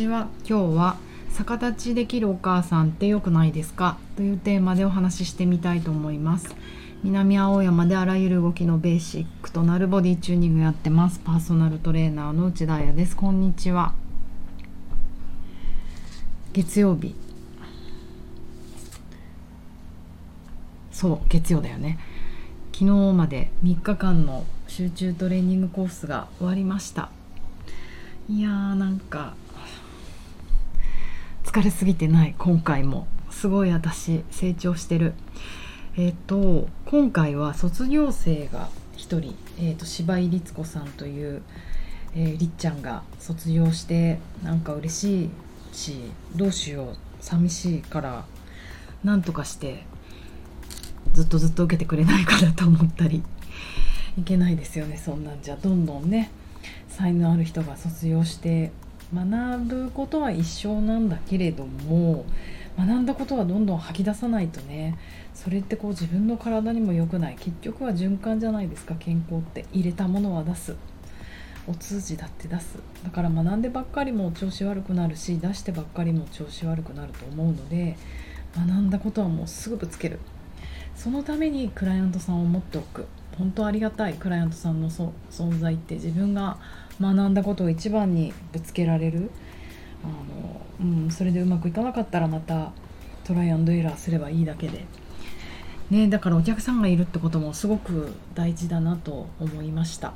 私は今日は逆立ちできるお母さんって良くないですかというテーマでお話ししてみたいと思います。南青山であらゆる動きのベーシックとなるボディチューニングやってます。パーソナルトレーナーの内田彩です。こんにちは。月曜日、そう月曜だよね。昨日まで3日間の集中トレーニングコースが終わりました。いやー、なんか疲れすぎてない？今回もすごい私成長してる。今回は卒業生が1人、芝居律子さんという、りっちゃんが卒業して、なんか嬉しいし、どうしよう、寂しいから、なんとかしてずっと受けてくれないかなと思ったり、いけないですよね、そんなんじゃ。どんどんね、才能ある人が卒業して学ぶことは一生なんだけれども、学んだことはどんどん吐き出さないとね、それってこう自分の体にも良くない。結局は循環じゃないですか、健康って。入れたものは出す、お通じだって出す。だから学んでばっかりも調子悪くなるし、出してばっかりも調子悪くなると思うので、学んだことはもうすぐぶつける。そのためにクライアントさんを持っておく。本当ありがたい、クライアントさんの存在って。自分が学んだことを一番にぶつけられる。それでうまくいかなかったらまたトライアンドエラーすればいいだけで、ね、だからお客さんがいるってこともすごく大事だなと思いました。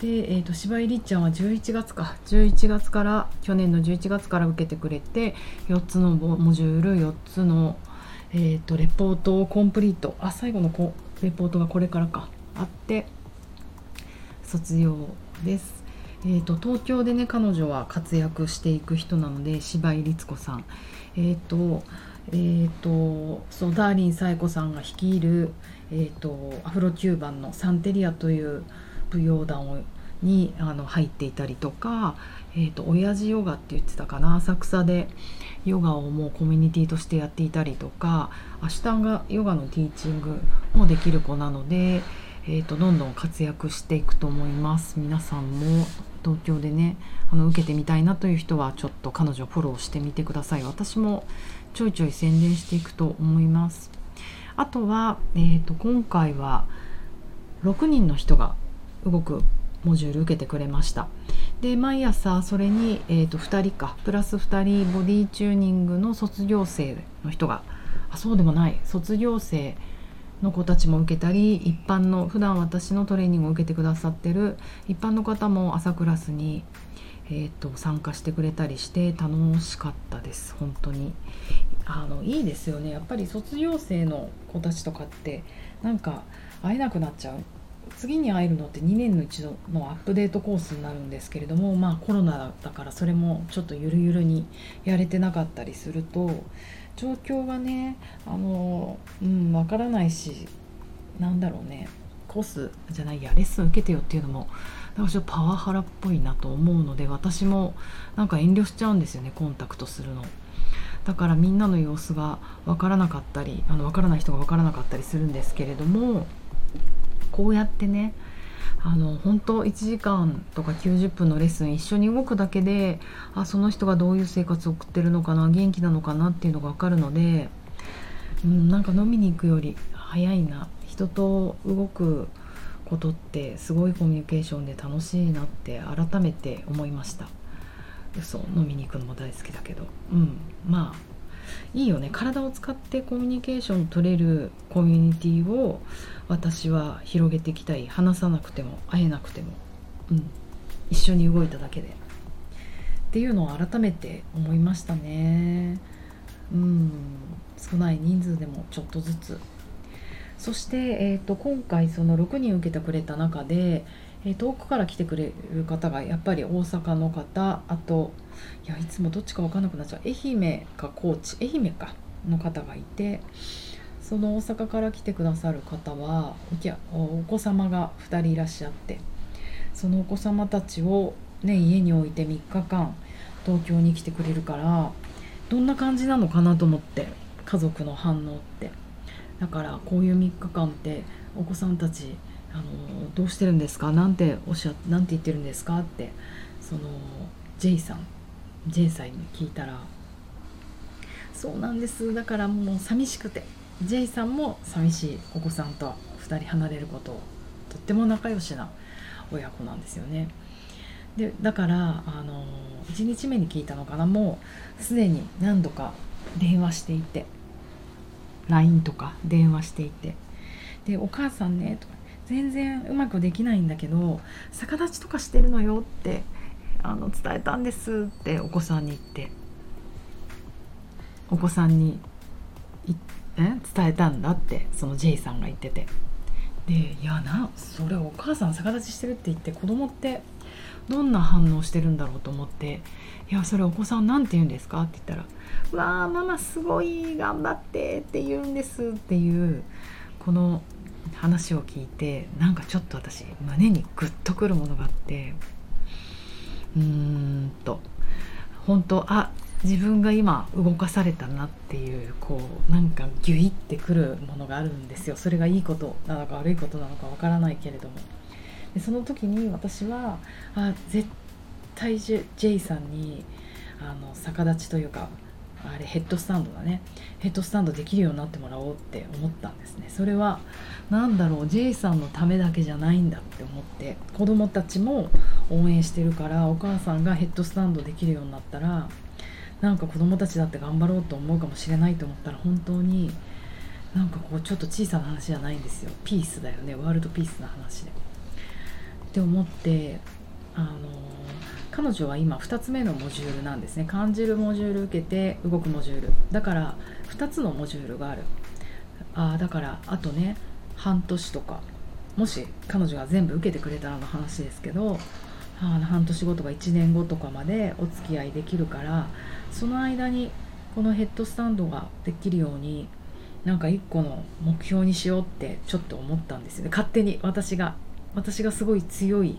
で、芝居りっちゃんは11月から去年の11月から受けてくれて、4つのモジュール、4つの、レポートをコンプリート。最後のレポートがこれからかあって、卒業です。東京でね、彼女は活躍していく人なので、芝居律子さん、そう、ダーリン彩子さんが率いる、アフロキューバンのサンテリアという舞踊団に入っていたりとか、親父ヨガって言ってたかな、浅草でヨガをもうコミュニティとしてやっていたりとか、アシュタンガヨガのティーチングもできる子なので、どんどん活躍していくと思います。皆さんも東京でね、受けてみたいなという人はちょっと彼女をフォローしてみてください。私もちょいちょい宣伝していくと思います。あとは、今回は6人の人が動くモジュール受けてくれました。で、毎朝それに、2人かプラス2人、ボディチューニングの卒業生の人が、そうでもない、卒業生の子たちも受けたり、一般の普段私のトレーニングを受けてくださってる一般の方も朝クラスに、参加してくれたりして、楽しかったです。本当にいいですよね。やっぱり卒業生の子たちとかって、なんか会えなくなっちゃう。次に会えるのって2年の一度のアップデートコースになるんですけれども、コロナだからそれもちょっとゆるゆるにやれてなかったりすると、状況がね、わからないし、なんだろうね、コースじゃないや、レッスン受けてよっていうのもなんかちょっとパワハラっぽいなと思うので、私もなんか遠慮しちゃうんですよね、コンタクトするの。だからみんなの様子がわからなかったり、わからない人がわからなかったりするんですけれども、こうやってね、本当1時間とか90分のレッスン一緒に動くだけで、その人がどういう生活を送ってるのかな、元気なのかなっていうのが分かるので、なんか飲みに行くより早いな。人と動くことってすごいコミュニケーションで楽しいなって改めて思いました。飲みに行くのも大好きだけど、いいよね。体を使ってコミュニケーション取れるコミュニティを私は広げていきたい。話さなくても会えなくても、一緒に動いただけでっていうのを改めて思いましたね。少ない人数でもちょっとずつ。そして、今回その6人受けてくれた中で、遠くから来てくれる方がやっぱり大阪の方、あといつもどっちか分かんなくなっちゃう、愛媛か高知、愛媛かの方がいて、その大阪から来てくださる方は お子様が2人いらっしゃって、そのお子様たちを、ね、家に置いて3日間東京に来てくれるから、どんな感じなのかなと思って、家族の反応って。だからこういう3日間ってお子さんたちどうしてるんですか、なんて言ってるんですかって、その J さんジェイさんに聞いたら、そうなんです、だからもう寂しくて、ジェイさんも寂しいお子さんと2人離れることを、とっても仲良しな親子なんですよね。でだから1日目に聞いたのかな、もうすでに何度か電話していて、 LINE とか電話していて、でお母さんねとか、全然うまくできないんだけど逆立ちとかしてるのよって伝えたんですってお子さんに言って、お子さんに伝えたんだってその J さんが言ってて、でいやな、それお母さん逆立ちしてるって言って、子供ってどんな反応してるんだろうと思って、いやそれお子さんなんて言うんですかって言ったら、うわーママすごい頑張ってって言うんですっていうこの話を聞いて、なんかちょっと私胸にグッとくるものがあって、本当自分が今動かされたなっていう、こうなんかギュイってくるものがあるんですよ。それがいいことなのか悪いことなのかわからないけれども、でその時に私は絶対 J さんに逆立ちというか、あれヘッドスタンドだね、ヘッドスタンドできるようになってもらおうって思ったんですね。それはなんだろう、 J さんのためだけじゃないんだって思って、子供たちも応援してるから、お母さんがヘッドスタンドできるようになったら、なんか子供たちだって頑張ろうと思うかもしれないと思ったら、本当になんかこうちょっと小さな話じゃないんですよ。ピースだよね、ワールドピースな話でって思って、彼女は今2つ目のモジュールなんですね。感じるモジュール、受けて動くモジュール、だから2つのモジュールがある。だからあとね半年とか、もし彼女が全部受けてくれたらの話ですけど、半年後とか1年後とかまでお付き合いできるから、その間にこのヘッドスタンドができるように、なんか1個の目標にしようってちょっと思ったんですよね。勝手に私がすごい強い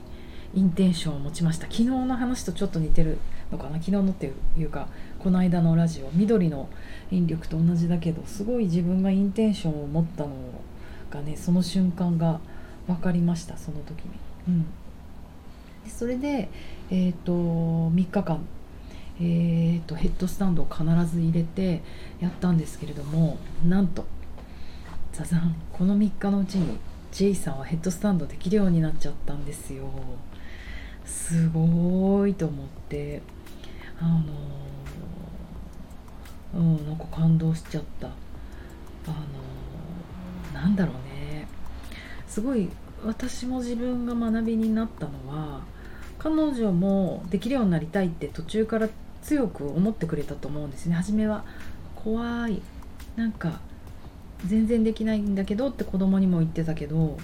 インテンションを持ちました。昨日の話とちょっと似てるのかな、昨日のっていうかこの間のラジオ、緑の引力と同じだけど、すごい自分がインテンションを持ったのがね、その瞬間が分かりました、その時に、でそれで、3日間、ヘッドスタンドを必ず入れてやったんですけれども、なんとザザン、この3日のうちに J さんはヘッドスタンドできるようになっちゃったんですよ。すごいと思って、なんか感動しちゃった。なんだろうね、すごい私も自分が学びになったのは、彼女もできるようになりたいって途中から強く思ってくれたと思うんですね。初めは怖い、なんか全然できないんだけどって子供にも言ってたけど、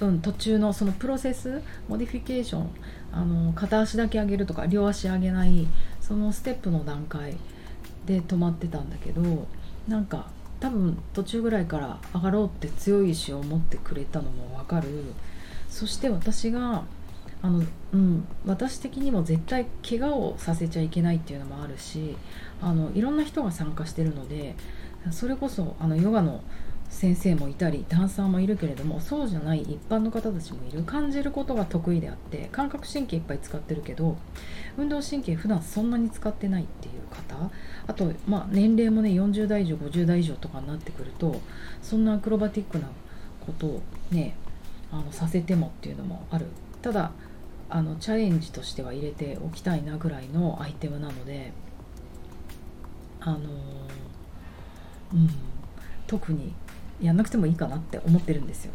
途中のそのプロセス、モディフィケーション、片足だけ上げるとか両足上げない、そのステップの段階で止まってたんだけど、なんか多分途中ぐらいから上がろうって強い意志を持ってくれたのも分かる。そして私が私的にも絶対怪我をさせちゃいけないっていうのもあるし、いろんな人が参加してるので、それこそヨガの先生もいたりダンサーもいるけれども、そうじゃない一般の方たちもいる。感じることが得意であって、感覚神経いっぱい使ってるけど運動神経普段そんなに使ってないっていう方、あと年齢もね40代以上50代以上とかになってくると、そんなアクロバティックなことをねさせてもっていうのもある。ただチャレンジとしては入れておきたいなぐらいのアイテムなので、特にやんなくてもいいかなって思ってるんですよ。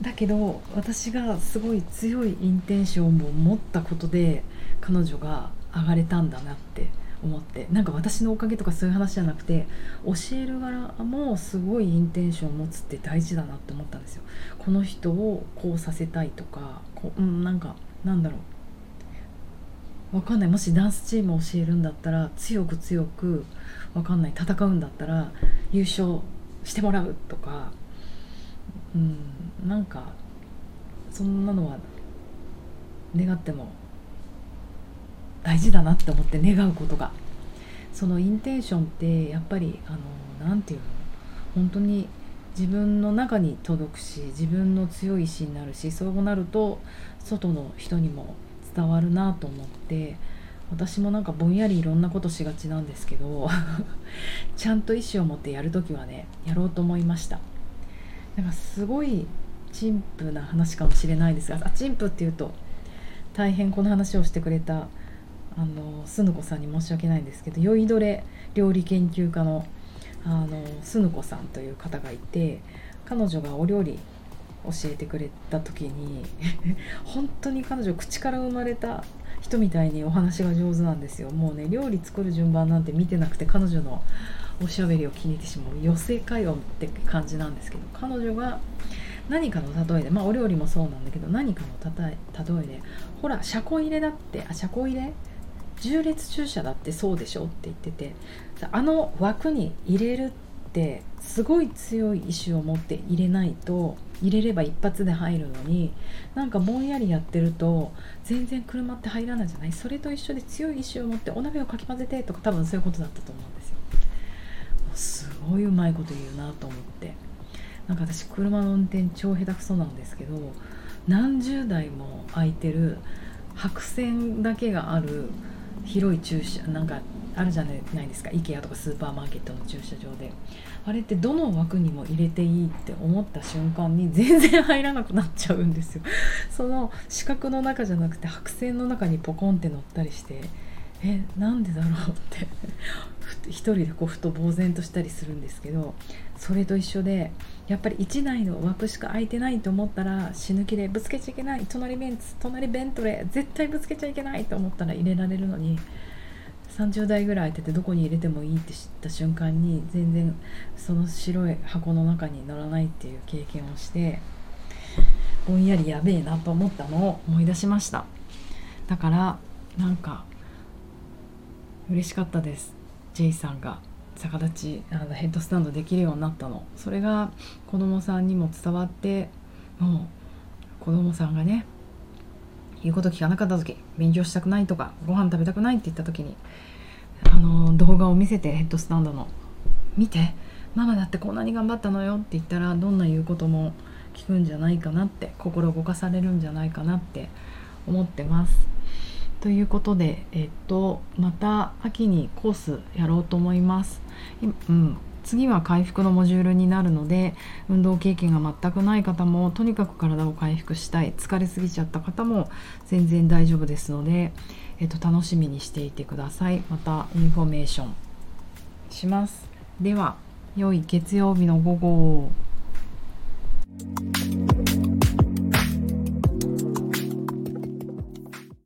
だけど私がすごい強いインテンションを持ったことで彼女が上がれたんだなって思って、なんか私のおかげとかそういう話じゃなくて、教える側もすごいインテンションを持つって大事だなって思ったんですよ。この人をこうさせたいとか、なんだろう、わかんない、もしダンスチームを教えるんだったら強くわかんない、戦うんだったら優勝してもらうとか、なんかそんなのは願っても大事だなって思って、願うことが、そのインテンションってやっぱりなんていうの、本当に自分の中に届くし、自分の強い意志になるし、そうなると外の人にも伝わるなと思って、私もなんかぼんやりいろんなことしがちなんですけどちゃんと意思を持ってやるときはね、やろうと思いました。なんかすごい陳腐な話かもしれないですが、陳腐っていうと大変この話をしてくれたすぬこさんに申し訳ないんですけど、酔いどれ料理研究家のすぬこさんという方がいて、彼女がお料理教えてくれた時に本当に彼女口から生まれた人みたいにお話が上手なんですよ。もうね、料理作る順番なんて見てなくて、彼女のおしゃべりを気に入ってしまう、寄せ会話って感じなんですけど、彼女が何かの例えで、まあお料理もそうなんだけど、何かの例えで、ほら車庫入れだって、車庫入れ縦列駐車だってそうでしょって言ってて、あの枠に入れるってすごい強い意志を持って入れないと、入れれば一発で入るのに、なんかぼんやりやってると全然車って入らないじゃない。それと一緒で、強い意志を持ってお鍋をかき混ぜてとか、多分そういうことだったと思うんですよ。もうすごいうまいこと言うなと思って、なんか私車の運転超下手くそなんですけど、何十台も空いてる白線だけがある広い駐車なんかあるじゃないですか、 IKEA とかスーパーマーケットの駐車場で、あれってどの枠にも入れていいって思った瞬間に全然入らなくなっちゃうんですよ。その四角の中じゃなくて白線の中にポコンって乗ったりして、なんでだろうって一人でこうふと呆然としたりするんですけど、それと一緒で、やっぱり1台の枠しか空いてないと思ったら死ぬ気で、ぶつけちゃいけない、隣ベンツ、隣ベントレー、絶対ぶつけちゃいけないと思ったら入れられるのに、30台ぐらい空いてて、どこに入れてもいいって知った瞬間に全然その白い箱の中に乗らないっていう経験をして、ぼんやりやべえなと思ったのを思い出しました。だからなんか嬉しかったです。 J さんが逆立ちヘッドスタンドできるようになったの、それが子供さんにも伝わって、もう子供さんがね、言うこと聞かなかった時、勉強したくないとかご飯食べたくないって言った時に、動画を見せて、ヘッドスタンドの、見てママだってこんなに頑張ったのよって言ったら、どんな言うことも聞くんじゃないかなって、心動かされるんじゃないかなって思ってます。ということで、また秋にコースやろうと思います。次は回復のモジュールになるので、運動経験が全くない方もとにかく体を回復したい、疲れすぎちゃった方も全然大丈夫ですので、楽しみにしていてください。またインフォメーションします。では、良い月曜日の午後を。